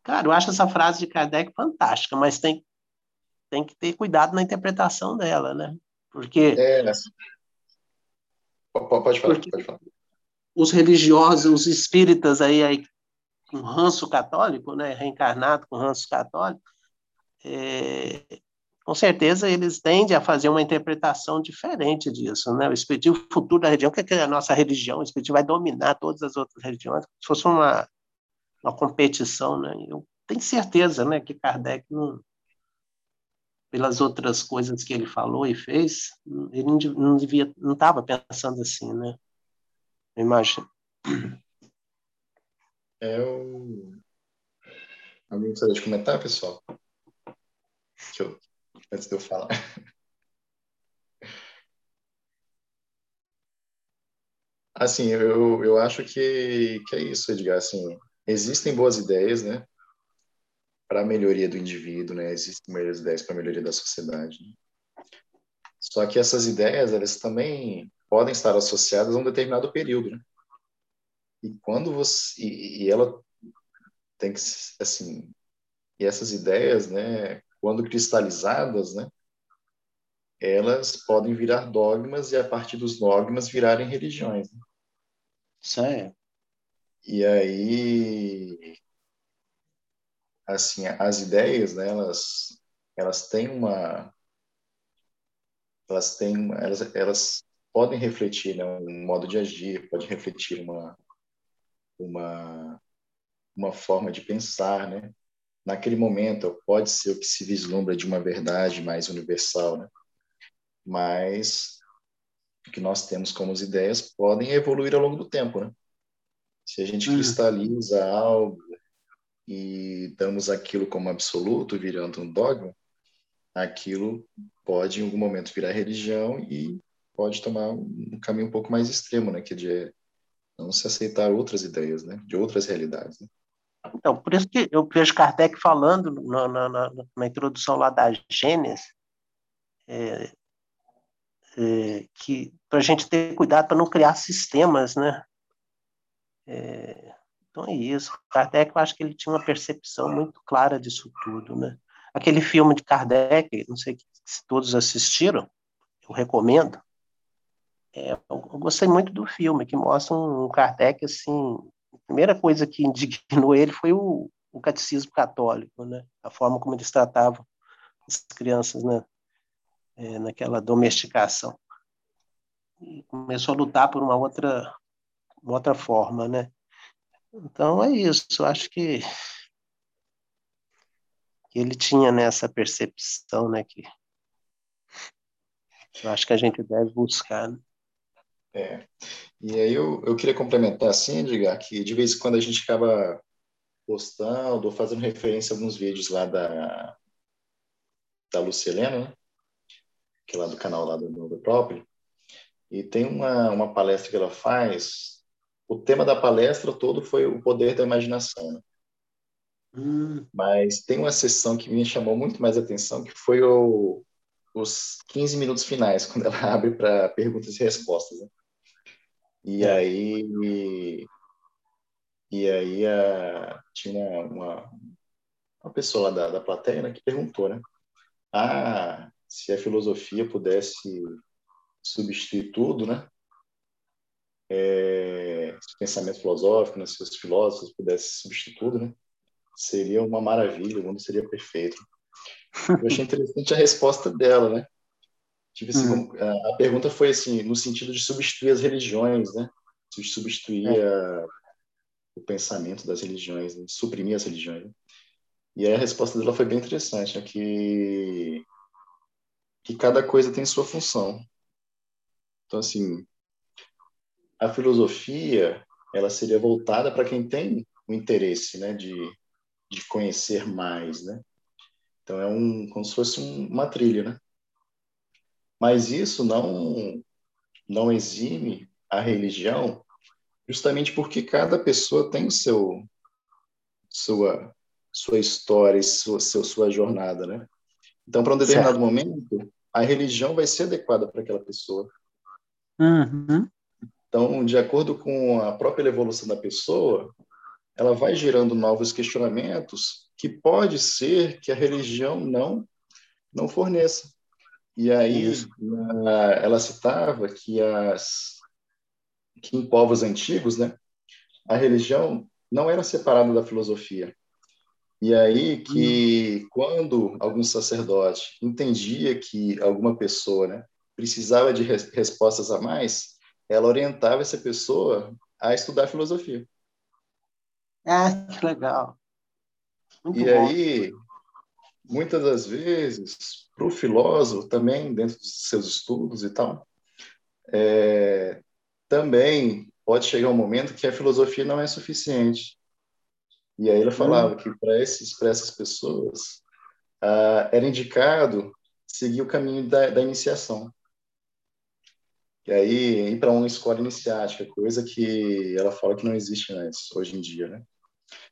Cara, eu acho essa frase de Kardec fantástica, mas tem que ter cuidado na interpretação dela, né? Porque... Pode falar. Os religiosos, os espíritas aí com ranço católico, né? Reencarnado com ranço católico, com certeza eles tendem a fazer uma interpretação diferente disso, né? O espiritismo futuro da religião, que é a nossa religião, o espiritismo vai dominar todas as outras religiões, se fosse uma competição, né? Eu tenho certeza, né, que Kardec, pelas outras coisas que ele falou e fez, ele não estava pensando assim, né? Eu imagino. Alguém gostaria de comentar, pessoal? Antes de eu falar. Assim, eu acho que é isso, Edgar, assim... Existem boas ideias, né, para a melhoria do indivíduo, né? Existem boas ideias para a melhoria da sociedade. Né? Só que essas ideias, elas também podem estar associadas a um determinado período, né? E quando você ela tem que, assim, e essas ideias, né, quando cristalizadas, né, elas podem virar dogmas e a partir dos dogmas virarem religiões. Né? Sério? E aí, assim, as ideias, né, elas podem refletir, né, um modo de agir, pode refletir uma forma de pensar, né? Naquele momento, pode ser o que se vislumbra de uma verdade mais universal, né? Mas o que nós temos como as ideias podem evoluir ao longo do tempo, né? Se a gente cristaliza algo e damos aquilo como absoluto, virando um dogma, aquilo pode, em algum momento, virar religião e pode tomar um caminho um pouco mais extremo, né? Que é de não se aceitar outras ideias, né? De outras realidades. Né? Então, por isso que eu vejo Kardec falando na introdução lá da Gênesis, que para a gente ter cuidado para não criar sistemas, né? Então é isso. Kardec, eu acho que ele tinha uma percepção muito clara disso tudo, né? Aquele filme de Kardec, não sei se todos assistiram, eu recomendo. Eu gostei muito do filme, que mostra um Kardec, assim, a primeira coisa que indignou ele foi o catecismo católico, né? A forma como eles tratavam as crianças, né? Naquela domesticação. E começou a lutar por uma outra forma, né? Então, é isso. Eu acho que ele tinha nessa percepção, né, que eu acho que a gente deve buscar, né? É. E aí eu queria complementar, assim, Edgar, que de vez em quando a gente acaba postando ou fazendo referência a alguns vídeos lá da Lucilena, né? Que é lá do canal lá do Mundo Próprio. E tem uma palestra que ela faz. O tema da palestra todo foi o poder da imaginação, né? Mas tem uma sessão que me chamou muito mais atenção, que foi os 15 minutos finais, quando ela abre para perguntas e respostas, né? E aí tinha uma pessoa lá da plateia, né, que perguntou, né? Se a filosofia pudesse substituir tudo, né? Se o pensamento filosófico, né, se os filósofos pudessem substituir tudo, né? Seria uma maravilha, o mundo seria perfeito. Eu achei interessante a resposta dela, né? Tipo assim, a pergunta foi assim, no sentido de substituir as religiões, né? Substituir o pensamento das religiões, né? Suprimir as religiões, né? E aí a resposta dela foi bem interessante, né? Que cada coisa tem sua função. Então, assim, a filosofia, ela seria voltada para quem tem o interesse, né, de conhecer mais, né? Então, é como se fosse uma trilha, né? Mas isso não exime a religião, justamente porque cada pessoa tem o sua história, sua jornada, né? Então, para um determinado momento, a religião vai ser adequada para aquela pessoa. Uhum. Então, de acordo com a própria evolução da pessoa, ela vai gerando novos questionamentos que pode ser que a religião não forneça. E aí, ela citava que em povos antigos, né, a religião não era separada da filosofia. E aí que quando algum sacerdote entendia que alguma pessoa, né, precisava de respostas a mais, ela orientava essa pessoa a estudar filosofia. Ah, que legal. Muito e bom. Aí, muitas das vezes, para o filósofo também, dentro dos seus estudos e tal, também pode chegar um momento que a filosofia não é suficiente. E aí ele falava que para essas pessoas era indicado seguir o caminho da iniciação. E aí ir para uma escola iniciática, coisa que ela fala que não existe mais hoje em dia, né?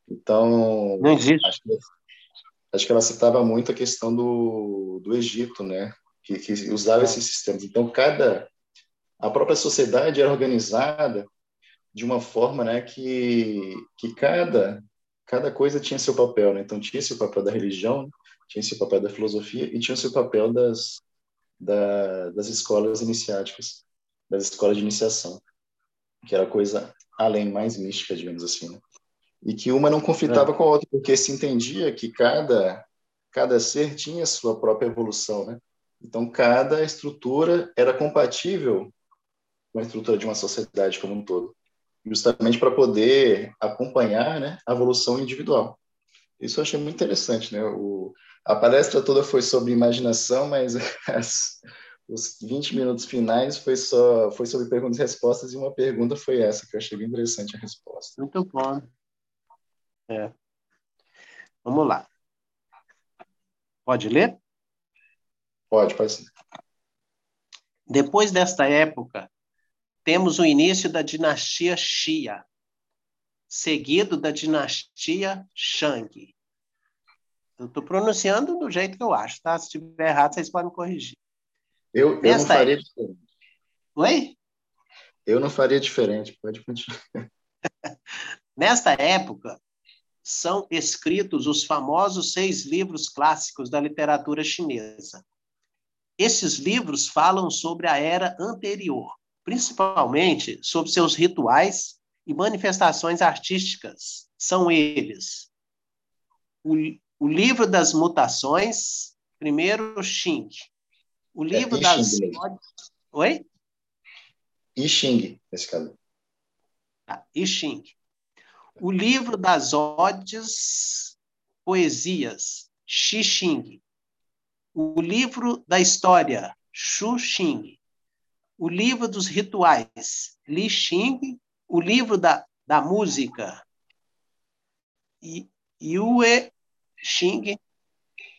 Então, não existe. Acho que ela citava muito a questão do Egito, né? Que usava esses sistemas. Então, a própria sociedade era organizada de uma forma, né, que cada coisa tinha seu papel, né? Então, tinha seu papel da religião, tinha seu papel da filosofia e tinha seu papel das escolas iniciáticas, das escolas de iniciação, que era coisa além, mais mística, digamos assim, né? E que uma não conflitava com a outra, porque se entendia que cada ser tinha sua própria evolução, né? Então, cada estrutura era compatível com a estrutura de uma sociedade como um todo, justamente para poder acompanhar, né, a evolução individual. Isso eu achei muito interessante, né? A palestra toda foi sobre imaginação, mas os 20 minutos finais foi sobre perguntas e respostas, e uma pergunta foi essa, que eu achei bem interessante a resposta. Muito bom. Vamos lá. Pode ler? Pode sim. Depois desta época, temos o início da dinastia Xia, seguido da dinastia Shang. Eu estou pronunciando do jeito que eu acho, tá? Se estiver errado, vocês podem corrigir. Eu não faria diferente. Oi? Eu não faria diferente, pode continuar. Nesta época, são escritos os famosos 6 livros clássicos da literatura chinesa. Esses livros falam sobre a era anterior, principalmente sobre seus rituais e manifestações artísticas. São eles: o livro das mutações, primeiro Xing. O livro das... Oi? I Ching, nesse caso. I Ching. O livro das odes, poesias, I Ching. O livro da história, Shu Xing. O livro dos rituais, Li Xing. O livro da música, Yue Xing.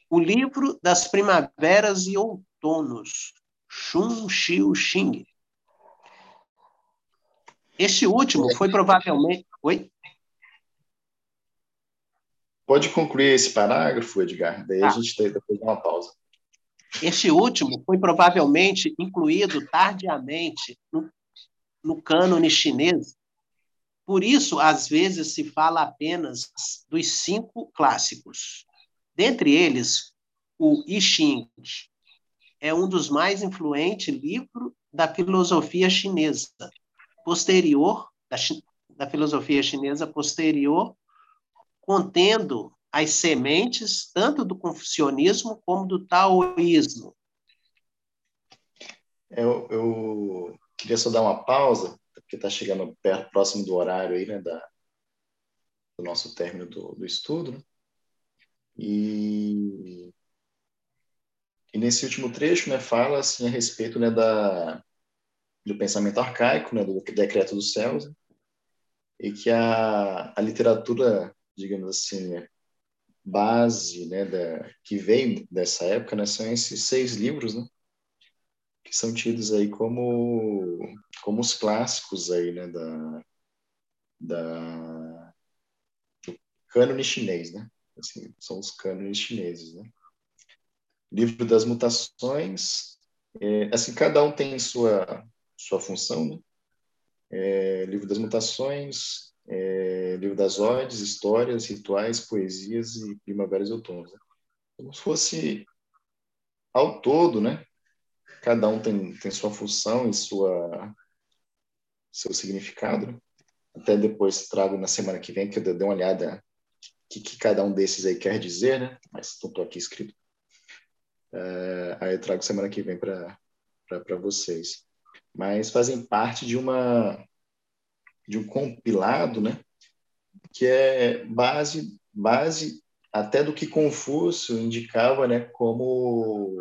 O livro das primaveras e outonos, Shun Xiu Xing. Este último foi provavelmente... Oi? Pode concluir esse parágrafo, Edgar? Daí a gente tem depois uma pausa. Este último foi provavelmente incluído tardiamente no cânone chinês. Por isso, às vezes, se fala apenas dos 5 clássicos. Dentre eles, o I Ching é um dos mais influentes livros da filosofia chinesa posterior, da filosofia chinesa posterior, contendo as sementes tanto do confucionismo como do taoísmo. Eu queria só dar uma pausa, porque está chegando próximo do horário aí, né, do nosso término do estudo. Né? E nesse último trecho, né, fala assim, a respeito, né, do pensamento arcaico, né, do decreto dos céus, né, e que a literatura, digamos assim, né, base, né, que veio dessa época, né, são esses 6 livros, né, que são tidos aí como os clássicos aí, né, do cânone chinês, né, assim, são os cânones chineses, né. Livro das mutações, assim, cada um tem sua função, né? Livro das mutações, livro das odes, histórias, rituais, poesias e primaveras e outonos. Né? Como se fosse ao todo, né? Cada um tem sua função e seu significado. Né? Até depois trago na semana que vem, que eu dei uma olhada que cada um desses aí quer dizer, né? Mas não estou aqui escrito. Aí eu trago semana que vem para vocês. Mas fazem parte de um compilado, né, que é base até do que Confúcio indicava, né, como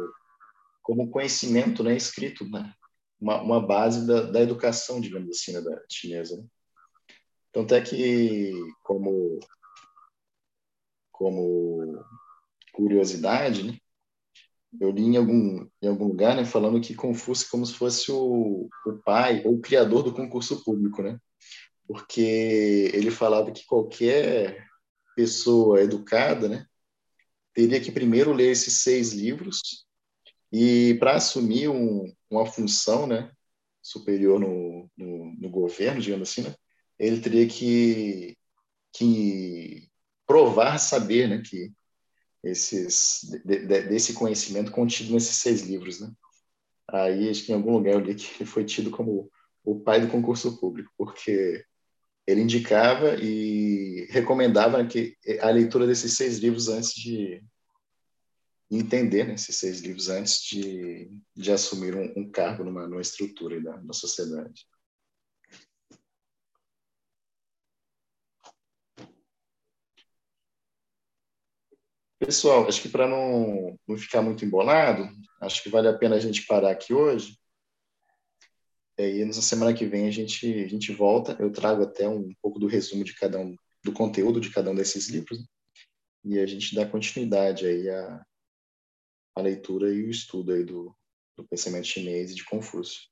conhecimento, né, escrito, né, uma base da educação, digamos assim, né, da chinesa. Né? Então, até que, como curiosidade, né, eu li em algum lugar, né, falando que Confúcio como se fosse o pai ou o criador do concurso público, né? Porque ele falava que qualquer pessoa educada, né, teria que primeiro ler esses 6 livros e para assumir uma função, né, superior no governo, digamos assim, né, ele teria que provar saber, né, que desse conhecimento contido nesses 6 livros, né? Aí, acho que em algum lugar eu li que ele foi tido como o pai do concurso público, porque ele indicava e recomendava que a leitura desses 6 livros antes de entender, né, esses 6 livros antes de assumir um cargo numa estrutura aí da sociedade. Pessoal, acho que para não ficar muito embolado, acho que vale a pena a gente parar aqui hoje. E aí, na semana que vem, a gente volta. Eu trago até um pouco do resumo de cada um, do conteúdo de cada um desses livros. Né? E a gente dá continuidade aí à leitura e o estudo aí do pensamento chinês e de Confúcio.